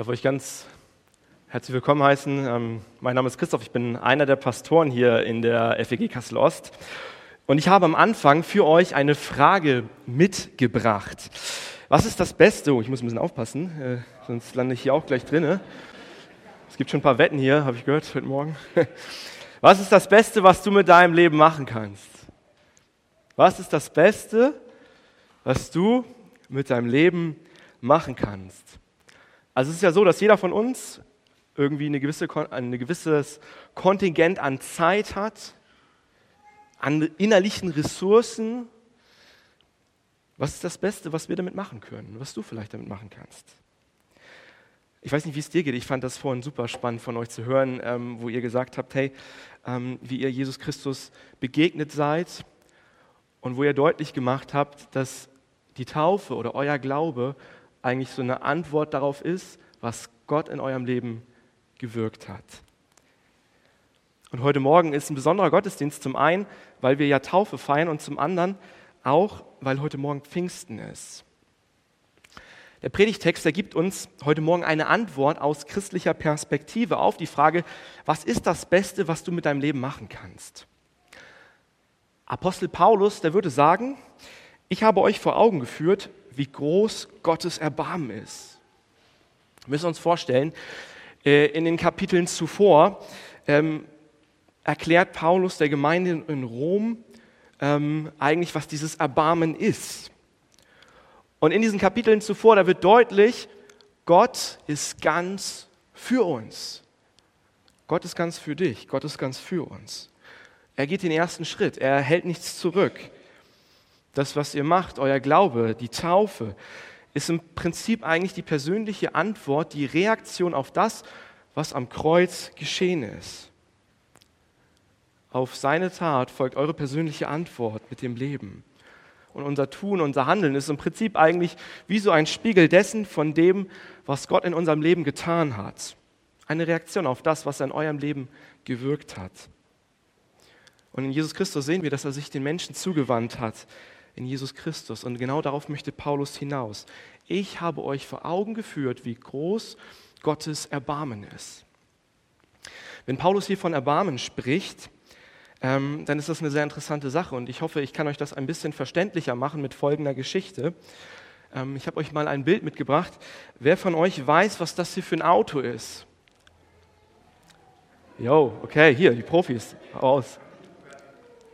Darf euch ganz herzlich willkommen heißen. Mein Name ist Christoph, ich bin einer der Pastoren hier in der FEG Kassel-Ost und ich habe am Anfang für euch eine Frage mitgebracht. Was ist das Beste? Oh, ich muss ein bisschen aufpassen, sonst lande ich hier auch gleich drinne. Es gibt schon ein paar Wetten hier, habe ich gehört heute Morgen. Was ist das Beste, was du mit deinem Leben machen kannst? Was ist das Beste, was du mit deinem Leben machen kannst? Also es ist ja so, dass jeder von uns irgendwie ein gewisses Kontingent an Zeit hat, an innerlichen Ressourcen. Was ist das Beste, was wir damit machen können, was du vielleicht damit machen kannst? Ich weiß nicht, wie es dir geht, ich fand das vorhin super spannend von euch zu hören, wo ihr gesagt habt, hey, wie ihr Jesus Christus begegnet seid und wo ihr deutlich gemacht habt, dass die Taufe oder euer Glaube eigentlich so eine Antwort darauf ist, was Gott in eurem Leben gewirkt hat. Und heute Morgen ist ein besonderer Gottesdienst, zum einen, weil wir ja Taufe feiern und zum anderen auch, weil heute Morgen Pfingsten ist. Der Predigttext, der gibt uns heute Morgen eine Antwort aus christlicher Perspektive auf die Frage, was ist das Beste, was du mit deinem Leben machen kannst? Apostel Paulus, der würde sagen, ich habe euch vor Augen geführt, wie groß Gottes Erbarmen ist. Wir müssen uns vorstellen, in den Kapiteln zuvor erklärt Paulus der Gemeinde in Rom eigentlich, was dieses Erbarmen ist. Und in diesen Kapiteln zuvor, da wird deutlich, Gott ist ganz für uns. Gott ist ganz für dich, Gott ist ganz für uns. Er geht den ersten Schritt, er hält nichts zurück. Das, was ihr macht, euer Glaube, die Taufe, ist im Prinzip eigentlich die persönliche Antwort, die Reaktion auf das, was am Kreuz geschehen ist. Auf seine Tat folgt eure persönliche Antwort mit dem Leben. Und unser Tun, unser Handeln ist im Prinzip eigentlich wie so ein Spiegel dessen, von dem, was Gott in unserem Leben getan hat. Eine Reaktion auf das, was er in eurem Leben gewirkt hat. Und in Jesus Christus sehen wir, dass er sich den Menschen zugewandt hat. In Jesus Christus. Und genau darauf möchte Paulus hinaus. Ich habe euch vor Augen geführt, wie groß Gottes Erbarmen ist. Wenn Paulus hier von Erbarmen spricht, dann ist das eine sehr interessante Sache und ich hoffe, ich kann euch das ein bisschen verständlicher machen mit folgender Geschichte. Ich habe euch mal ein Bild mitgebracht. Wer von euch weiß, was das hier für ein Auto ist? Jo, okay, hier, die Profis, hau aus.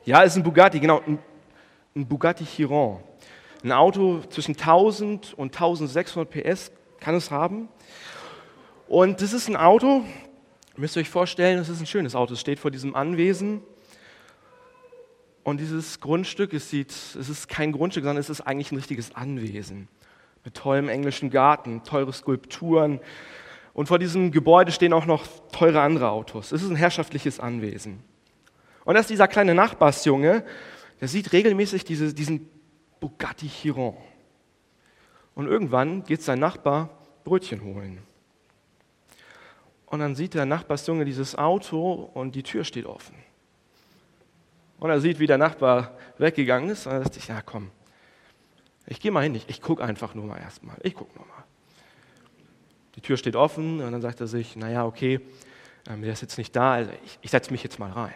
Ja, ist ein Bugatti, genau, ein Bugatti Chiron. Ein Auto zwischen 1000 und 1600 PS kann es haben. Und das ist ein Auto, müsst ihr euch vorstellen, das ist ein schönes Auto. Es steht vor diesem Anwesen. Und dieses Grundstück, es ist kein Grundstück, sondern es ist eigentlich ein richtiges Anwesen. Mit tollem englischen Garten, teure Skulpturen. Und vor diesem Gebäude stehen auch noch teure andere Autos. Es ist ein herrschaftliches Anwesen. Und das ist dieser kleine Nachbarsjunge, der sieht regelmäßig diesen Bugatti Chiron. Und irgendwann geht sein Nachbar Brötchen holen. Und dann sieht der Nachbarsjunge dieses Auto und die Tür steht offen. Und er sieht, wie der Nachbar weggegangen ist. Und er sagt, ja komm, ich gehe mal hin, ich gucke einfach nur mal erstmal. Ich gucke nur mal. Die Tür steht offen und dann sagt er sich, naja okay, der ist jetzt nicht da, also ich setze mich jetzt mal rein.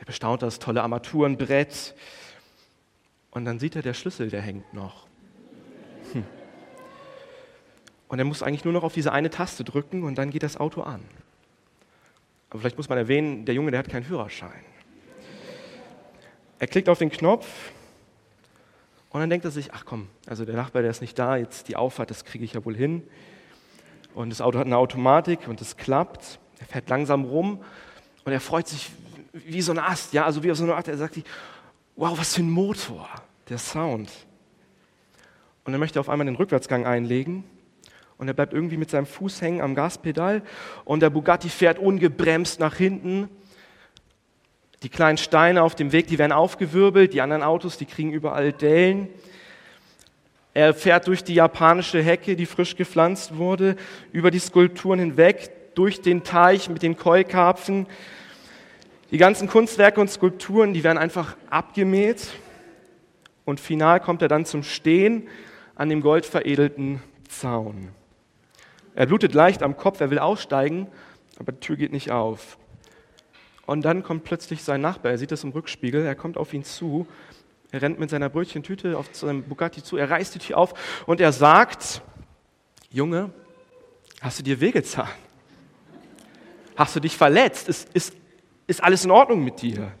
Er bestaunt das tolle Armaturenbrett und dann sieht er, der Schlüssel, der hängt noch. Und er muss eigentlich nur noch auf diese eine Taste drücken und dann geht das Auto an. Aber vielleicht muss man erwähnen, der Junge, der hat keinen Führerschein. Er klickt auf den Knopf und dann denkt er sich, ach komm, also der Nachbar, der ist nicht da, jetzt die Auffahrt, das kriege ich ja wohl hin. Und das Auto hat eine Automatik und es klappt. Er fährt langsam rum und er freut sich wie so ein Ast, ja, also wie auf so eine Art, er sagt sich, wow, was für ein Motor, der Sound. Und er möchte auf einmal den Rückwärtsgang einlegen und er bleibt irgendwie mit seinem Fuß hängen am Gaspedal und der Bugatti fährt ungebremst nach hinten. Die kleinen Steine auf dem Weg, die werden aufgewirbelt, die anderen Autos, die kriegen überall Dellen. Er fährt durch die japanische Hecke, die frisch gepflanzt wurde, über die Skulpturen hinweg, durch den Teich mit den Keukarpfen. Die ganzen Kunstwerke und Skulpturen, die werden einfach abgemäht und final kommt er dann zum Stehen an dem goldveredelten Zaun. Er blutet leicht am Kopf, er will aussteigen, aber die Tür geht nicht auf. Und dann kommt plötzlich sein Nachbar, er sieht das im Rückspiegel, er kommt auf ihn zu, er rennt mit seiner Brötchentüte auf seinem Bugatti zu, er reißt die Tür auf und er sagt: Junge, hast du dir wehgetan? Hast du dich verletzt? Ist alles in Ordnung mit dir?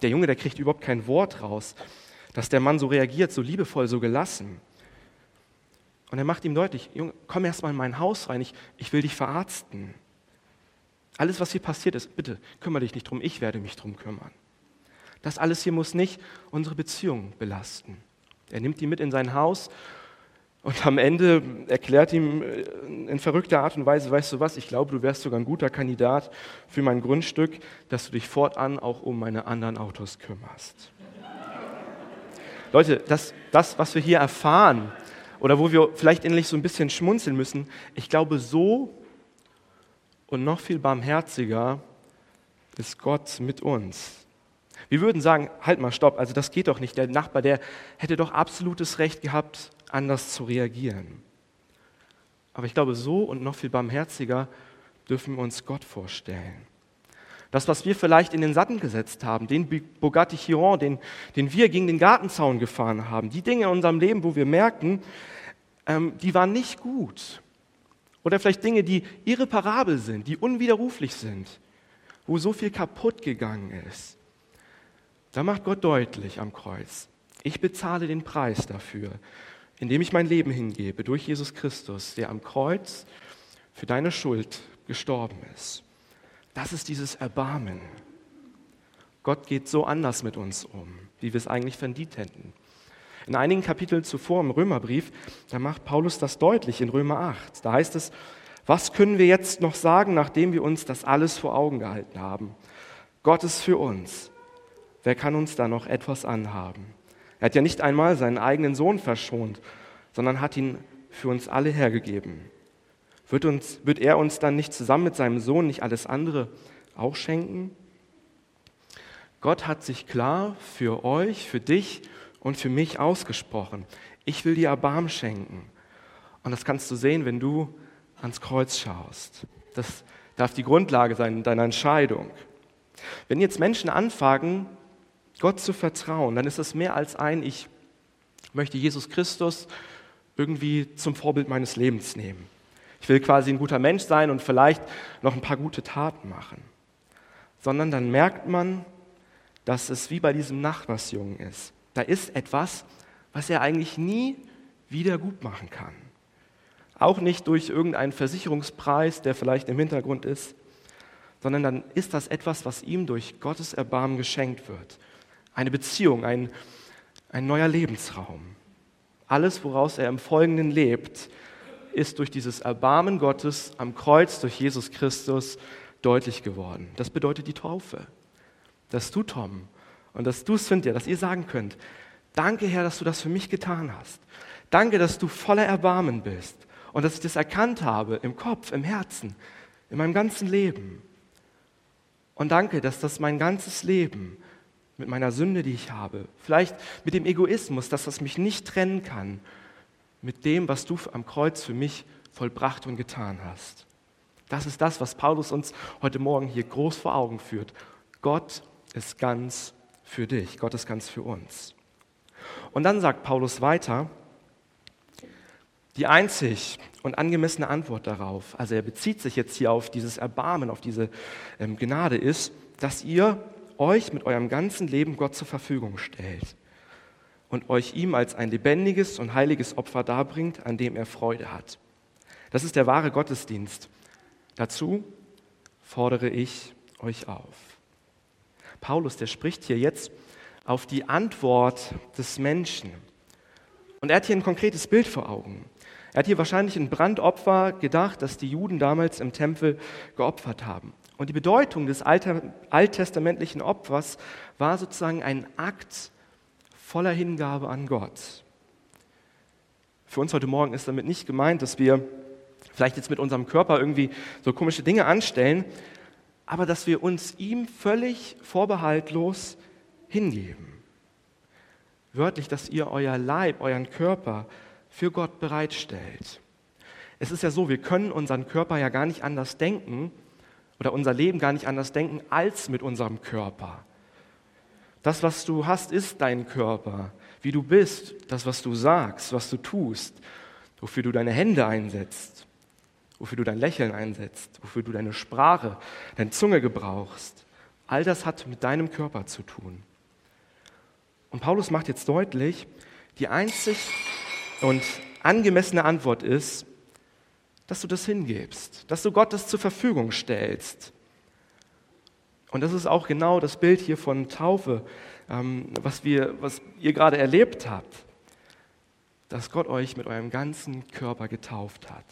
Der Junge, der kriegt überhaupt kein Wort raus, dass der Mann so reagiert, so liebevoll, so gelassen. Und er macht ihm deutlich: Junge, komm erst mal in mein Haus rein, ich will dich verarzten. Alles, was hier passiert ist, bitte, kümmere dich nicht drum, ich werde mich drum kümmern. Das alles hier muss nicht unsere Beziehung belasten. Er nimmt ihn mit in sein Haus und am Ende erklärt ihm in verrückter Art und Weise: Weißt du was, ich glaube, du wärst sogar ein guter Kandidat für mein Grundstück, dass du dich fortan auch um meine anderen Autos kümmerst. Leute, das, was wir hier erfahren, oder wo wir vielleicht innerlich so ein bisschen schmunzeln müssen, ich glaube, so und noch viel barmherziger ist Gott mit uns. Wir würden sagen: Halt mal, stopp, also das geht doch nicht. Der Nachbar, der hätte doch absolutes Recht gehabt, anders zu reagieren. Aber ich glaube, so und noch viel barmherziger dürfen wir uns Gott vorstellen. Das, was wir vielleicht in den Sattel gesetzt haben, den Bugatti Chiron, den wir gegen den Gartenzaun gefahren haben, die Dinge in unserem Leben, wo wir merken, die waren nicht gut. Oder vielleicht Dinge, die irreparabel sind, die unwiderruflich sind, wo so viel kaputt gegangen ist. Da macht Gott deutlich am Kreuz: Ich bezahle den Preis dafür, indem ich mein Leben hingebe durch Jesus Christus, der am Kreuz für deine Schuld gestorben ist. Das ist dieses Erbarmen. Gott geht so anders mit uns um, wie wir es eigentlich verdient hätten. In einigen Kapiteln zuvor im Römerbrief, da macht Paulus das deutlich in Römer 8. Da heißt es: Was können wir jetzt noch sagen, nachdem wir uns das alles vor Augen gehalten haben? Gott ist für uns. Wer kann uns da noch etwas anhaben? Er hat ja nicht einmal seinen eigenen Sohn verschont, sondern hat ihn für uns alle hergegeben. Wird er uns dann nicht zusammen mit seinem Sohn nicht alles andere auch schenken? Gott hat sich klar für euch, für dich und für mich ausgesprochen. Ich will dir Erbarmen schenken. Und das kannst du sehen, wenn du ans Kreuz schaust. Das darf die Grundlage sein deiner Entscheidung. Wenn jetzt Menschen anfangen, Gott zu vertrauen, dann ist es mehr als ein: Ich möchte Jesus Christus irgendwie zum Vorbild meines Lebens nehmen. Ich will quasi ein guter Mensch sein und vielleicht noch ein paar gute Taten machen. Sondern dann merkt man, dass es wie bei diesem Nachbarsjungen ist. Da ist etwas, was er eigentlich nie wieder gut machen kann. Auch nicht durch irgendeinen Versicherungspreis, der vielleicht im Hintergrund ist, sondern dann ist das etwas, was ihm durch Gottes Erbarmen geschenkt wird. Eine Beziehung, ein neuer Lebensraum. Alles, woraus er im Folgenden lebt, ist durch dieses Erbarmen Gottes am Kreuz durch Jesus Christus deutlich geworden. Das bedeutet die Taufe. Dass du, Tom, und dass du, Cynthia, dass ihr sagen könnt: Danke, Herr, dass du das für mich getan hast. Danke, dass du voller Erbarmen bist und dass ich das erkannt habe im Kopf, im Herzen, in meinem ganzen Leben. Und danke, dass das mein ganzes Leben mit meiner Sünde, die ich habe, vielleicht mit dem Egoismus, dass das mich nicht trennen kann, mit dem, was du am Kreuz für mich vollbracht und getan hast. Das ist das, was Paulus uns heute Morgen hier groß vor Augen führt. Gott ist ganz für dich, Gott ist ganz für uns. Und dann sagt Paulus weiter, die einzig und angemessene Antwort darauf, also er bezieht sich jetzt hier auf dieses Erbarmen, auf diese Gnade, ist, dass ihr euch mit eurem ganzen Leben Gott zur Verfügung stellt und euch ihm als ein lebendiges und heiliges Opfer darbringt, an dem er Freude hat. Das ist der wahre Gottesdienst. Dazu fordere ich euch auf. Paulus, der spricht hier jetzt auf die Antwort des Menschen. Und er hat hier ein konkretes Bild vor Augen. Er hat hier wahrscheinlich ein Brandopfer gedacht, das die Juden damals im Tempel geopfert haben. Und die Bedeutung des alttestamentlichen Opfers war sozusagen ein Akt voller Hingabe an Gott. Für uns heute Morgen ist damit nicht gemeint, dass wir vielleicht jetzt mit unserem Körper irgendwie so komische Dinge anstellen, aber dass wir uns ihm völlig vorbehaltlos hingeben. Wörtlich, dass ihr euer Leib, euren Körper für Gott bereitstellt. Es ist ja so, wir können unseren Körper ja gar nicht anders denken oder unser Leben gar nicht anders denken als mit unserem Körper. Das, was du hast, ist dein Körper. Wie du bist, das, was du sagst, was du tust, wofür du deine Hände einsetzt, wofür du dein Lächeln einsetzt, wofür du deine Sprache, deine Zunge gebrauchst. All das hat mit deinem Körper zu tun. Und Paulus macht jetzt deutlich, die einzig und angemessene Antwort ist, dass du das hingibst, dass du Gott das zur Verfügung stellst. Und das ist auch genau das Bild hier von Taufe, was ihr gerade erlebt habt, dass Gott euch mit eurem ganzen Körper getauft hat.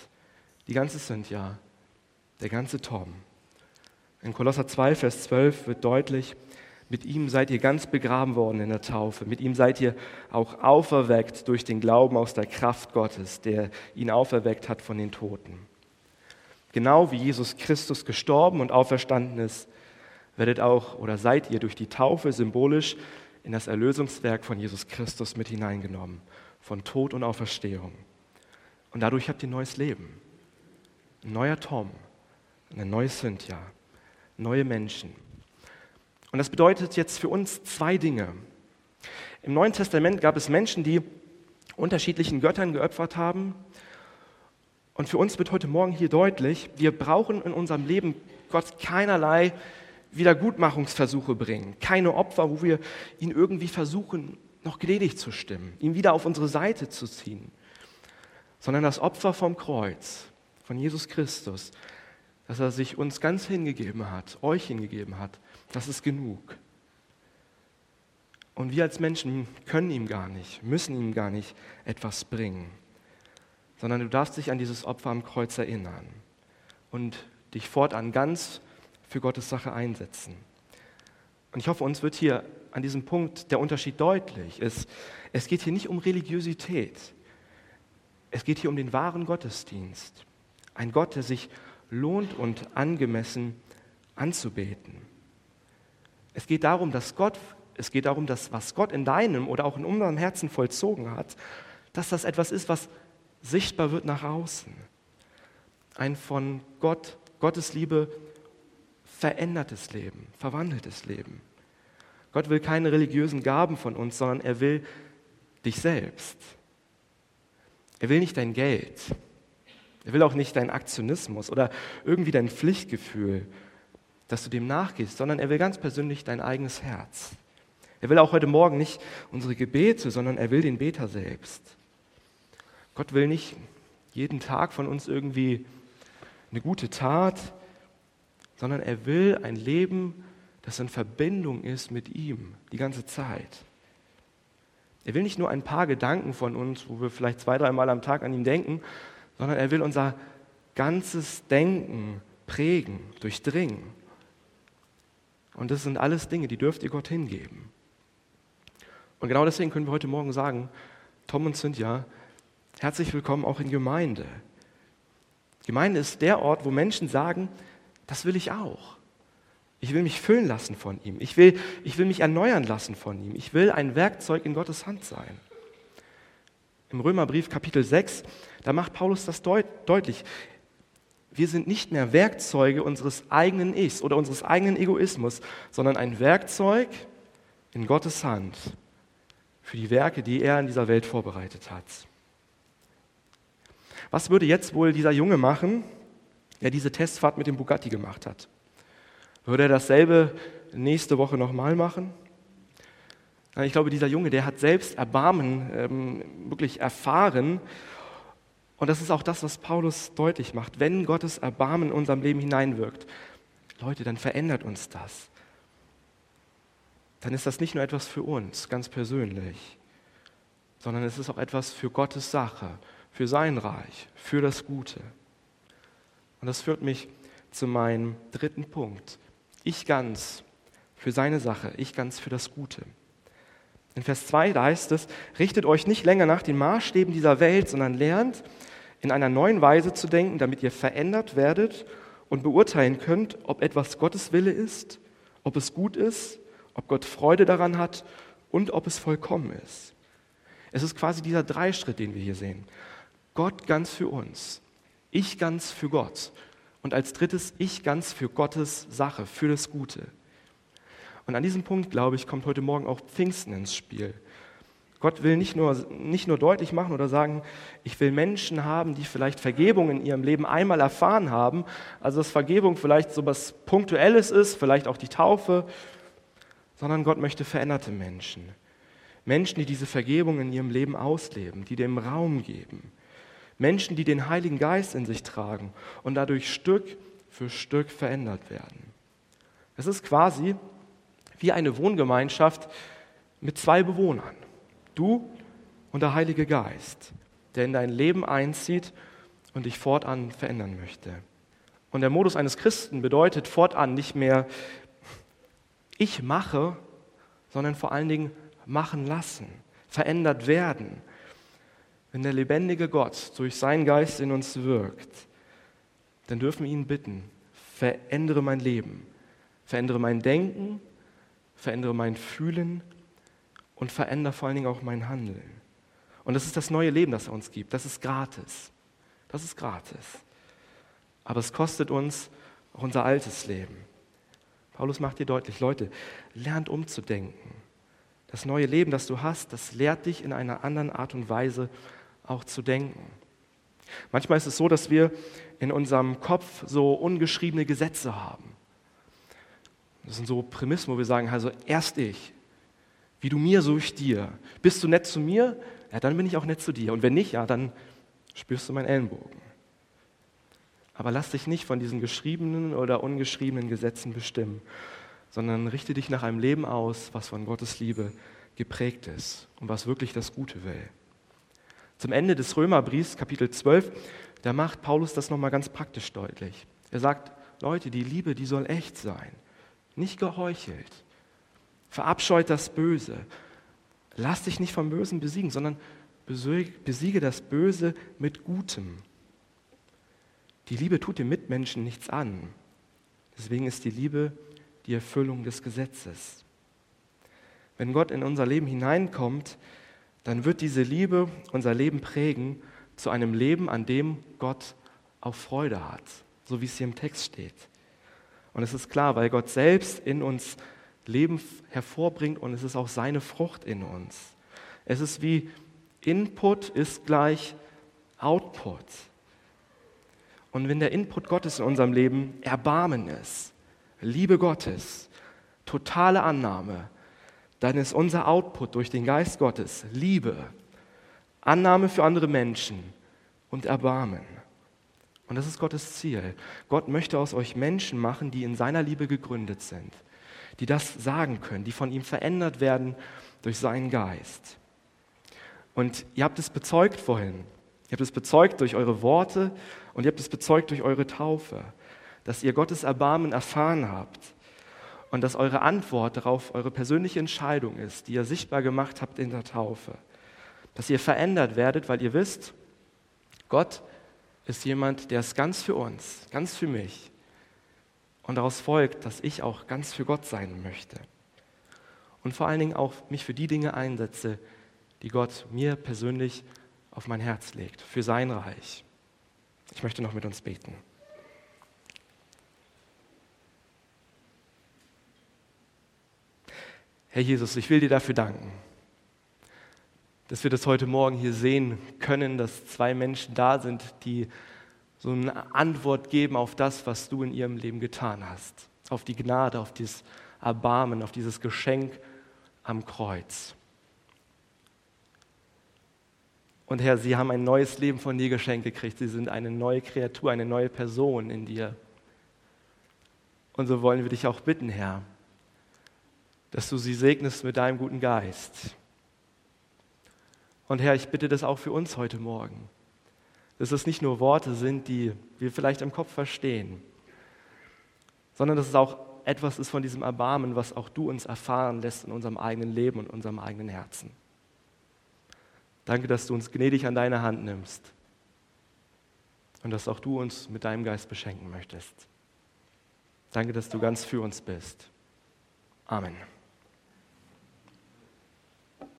Die ganze Cynthia, der ganze Tom. In Kolosser 2, Vers 12 wird deutlich, mit ihm seid ihr ganz begraben worden in der Taufe. Mit ihm seid ihr auch auferweckt durch den Glauben aus der Kraft Gottes, der ihn auferweckt hat von den Toten. Genau wie Jesus Christus gestorben und auferstanden ist, werdet auch oder seid ihr durch die Taufe symbolisch in das Erlösungswerk von Jesus Christus mit hineingenommen, von Tod und Auferstehung. Und dadurch habt ihr neues Leben, ein neuer Tom, eine neue Cynthia, neue Menschen. Und das bedeutet jetzt für uns zwei Dinge. Im Neuen Testament gab es Menschen, die unterschiedlichen Göttern geopfert haben. Und für uns wird heute Morgen hier deutlich, wir brauchen in unserem Leben Gott keinerlei Wiedergutmachungsversuche bringen, keine Opfer, wo wir ihn irgendwie versuchen, noch gnädig zu stimmen, ihn wieder auf unsere Seite zu ziehen, sondern das Opfer vom Kreuz, von Jesus Christus, dass er sich uns ganz hingegeben hat, euch hingegeben hat, das ist genug. Und wir als Menschen können ihm gar nicht, müssen ihm gar nicht etwas bringen, sondern du darfst dich an dieses Opfer am Kreuz erinnern und dich fortan ganz für Gottes Sache einsetzen. Und ich hoffe, uns wird hier an diesem Punkt der Unterschied deutlich. Es geht hier nicht um Religiosität. Es geht hier um den wahren Gottesdienst. Ein Gott, der sich lohnt und angemessen anzubeten. Es geht darum, dass was Gott in deinem oder auch in unserem Herzen vollzogen hat, dass das etwas ist, was sichtbar wird nach außen. Ein von Gottes Liebe verändertes Leben, verwandeltes Leben. Gott will keine religiösen Gaben von uns, sondern er will dich selbst. Er will nicht dein Geld. Er will auch nicht deinen Aktionismus oder irgendwie dein Pflichtgefühl, dass du dem nachgehst, sondern er will ganz persönlich dein eigenes Herz. Er will auch heute Morgen nicht unsere Gebete, sondern er will den Beter selbst. Gott will nicht jeden Tag von uns irgendwie eine gute Tat, sondern er will ein Leben, das in Verbindung ist mit ihm, die ganze Zeit. Er will nicht nur ein paar Gedanken von uns, wo wir vielleicht 2-3 Mal am Tag an ihn denken, sondern er will unser ganzes Denken prägen, durchdringen. Und das sind alles Dinge, die dürft ihr Gott hingeben. Und genau deswegen können wir heute Morgen sagen, Tom und Cynthia, herzlich willkommen auch in Gemeinde. Gemeinde ist der Ort, wo Menschen sagen, das will ich auch. Ich will mich füllen lassen von ihm. Ich will mich erneuern lassen von ihm. Ich will ein Werkzeug in Gottes Hand sein. Im Römerbrief Kapitel 6, da macht Paulus das deutlich. Wir sind nicht mehr Werkzeuge unseres eigenen Ichs oder unseres eigenen Egoismus, sondern ein Werkzeug in Gottes Hand für die Werke, die er in dieser Welt vorbereitet hat. Was würde jetzt wohl dieser Junge machen, der diese Testfahrt mit dem Bugatti gemacht hat? Würde er dasselbe nächste Woche nochmal machen? Ich glaube, dieser Junge, der hat selbst Erbarmen wirklich erfahren. Und das ist auch das, was Paulus deutlich macht. Wenn Gottes Erbarmen in unserem Leben hineinwirkt, Leute, dann verändert uns das. Dann ist das nicht nur etwas für uns, ganz persönlich, sondern es ist auch etwas für Gottes Sache, für sein Reich, für das Gute. Und das führt mich zu meinem dritten Punkt. Ich ganz für seine Sache, ich ganz für das Gute. In Vers 2, da heißt es, richtet euch nicht länger nach den Maßstäben dieser Welt, sondern lernt, in einer neuen Weise zu denken, damit ihr verändert werdet und beurteilen könnt, ob etwas Gottes Wille ist, ob es gut ist, ob Gott Freude daran hat und ob es vollkommen ist. Es ist quasi dieser Dreischritt, den wir hier sehen. Gott ganz für uns. ich ganz für Gott. Und als drittes, ich ganz für Gottes Sache, für das Gute. Und an diesem Punkt, glaube ich, kommt heute Morgen auch Pfingsten ins Spiel. Gott will nicht nur deutlich machen oder sagen, ich will Menschen haben, die vielleicht Vergebung in ihrem Leben einmal erfahren haben, also dass Vergebung vielleicht so was Punktuelles ist, vielleicht auch die Taufe, sondern Gott möchte veränderte Menschen. Menschen, die diese Vergebung in ihrem Leben ausleben, die dem Raum geben. Menschen, die den Heiligen Geist in sich tragen und dadurch Stück für Stück verändert werden. Es ist quasi wie eine Wohngemeinschaft mit zwei Bewohnern. Du und der Heilige Geist, der in dein Leben einzieht und dich fortan verändern möchte. Und der Modus eines Christen bedeutet fortan nicht mehr, ich mache, sondern vor allen Dingen machen lassen, verändert werden. Wenn der lebendige Gott durch seinen Geist in uns wirkt, dann dürfen wir ihn bitten, verändere mein Leben, verändere mein Denken, verändere mein Fühlen und verändere vor allen Dingen auch mein Handeln. Und das ist das neue Leben, das er uns gibt. Das ist gratis. Das ist gratis. Aber es kostet uns auch unser altes Leben. Paulus macht dir deutlich, Leute, lernt umzudenken. Das neue Leben, das du hast, das lehrt dich in einer anderen Art und Weise auch zu denken. Manchmal ist es so, dass wir in unserem Kopf so ungeschriebene Gesetze haben. Das sind so Prämissen, wo wir sagen, also erst ich. Wie du mir, so ich dir. Bist du nett zu mir? Ja, dann bin ich auch nett zu dir. Und wenn nicht, ja, dann spürst du meinen Ellenbogen. Aber lass dich nicht von diesen geschriebenen oder ungeschriebenen Gesetzen bestimmen, sondern richte dich nach einem Leben aus, was von Gottes Liebe geprägt ist und was wirklich das Gute will. Zum Ende des Römerbriefs, Kapitel 12, da macht Paulus das nochmal ganz praktisch deutlich. Er sagt, Leute, die Liebe, die soll echt sein, nicht geheuchelt. Verabscheut das Böse. Lass dich nicht vom Bösen besiegen, sondern besiege das Böse mit Gutem. Die Liebe tut dem Mitmenschen nichts an. Deswegen ist die Liebe die Erfüllung des Gesetzes. Wenn Gott in unser Leben hineinkommt, dann wird diese Liebe unser Leben prägen zu einem Leben, an dem Gott auch Freude hat, so wie es hier im Text steht. Und es ist klar, weil Gott selbst in uns Leben hervorbringt und es ist auch seine Frucht in uns. Es ist wie Input ist gleich Output. Und wenn der Input Gottes in unserem Leben Erbarmen ist, Liebe Gottes, totale Annahme, dann ist unser Output durch den Geist Gottes Liebe, Annahme für andere Menschen und Erbarmen. Und das ist Gottes Ziel. Gott möchte aus euch Menschen machen, die in seiner Liebe gegründet sind, die das sagen können, die von ihm verändert werden durch seinen Geist. Und ihr habt es bezeugt vorhin, ihr habt es bezeugt durch eure Worte und ihr habt es bezeugt durch eure Taufe, dass ihr Gottes Erbarmen erfahren habt und dass eure Antwort darauf eure persönliche Entscheidung ist, die ihr sichtbar gemacht habt in der Taufe. Dass ihr verändert werdet, weil ihr wisst, Gott ist jemand, der ist ganz für uns, ganz für mich. Und daraus folgt, dass ich auch ganz für Gott sein möchte. Und vor allen Dingen auch mich für die Dinge einsetze, die Gott mir persönlich auf mein Herz legt, für sein Reich. Ich möchte noch mit uns beten. Herr Jesus, ich will dir dafür danken, dass wir das heute Morgen hier sehen können, dass zwei Menschen da sind, die so eine Antwort geben auf das, was du in ihrem Leben getan hast, auf die Gnade, auf dieses Erbarmen, auf dieses Geschenk am Kreuz. Und Herr, sie haben ein neues Leben von dir geschenkt gekriegt, sie sind eine neue Kreatur, eine neue Person in dir. Und so wollen wir dich auch bitten, Herr, dass du sie segnest mit deinem guten Geist. Und Herr, ich bitte das auch für uns heute Morgen, dass es nicht nur Worte sind, die wir vielleicht im Kopf verstehen, sondern dass es auch etwas ist von diesem Erbarmen, was auch du uns erfahren lässt in unserem eigenen Leben und unserem eigenen Herzen. Danke, dass du uns gnädig an deine Hand nimmst und dass auch du uns mit deinem Geist beschenken möchtest. Danke, dass du ganz für uns bist. Amen.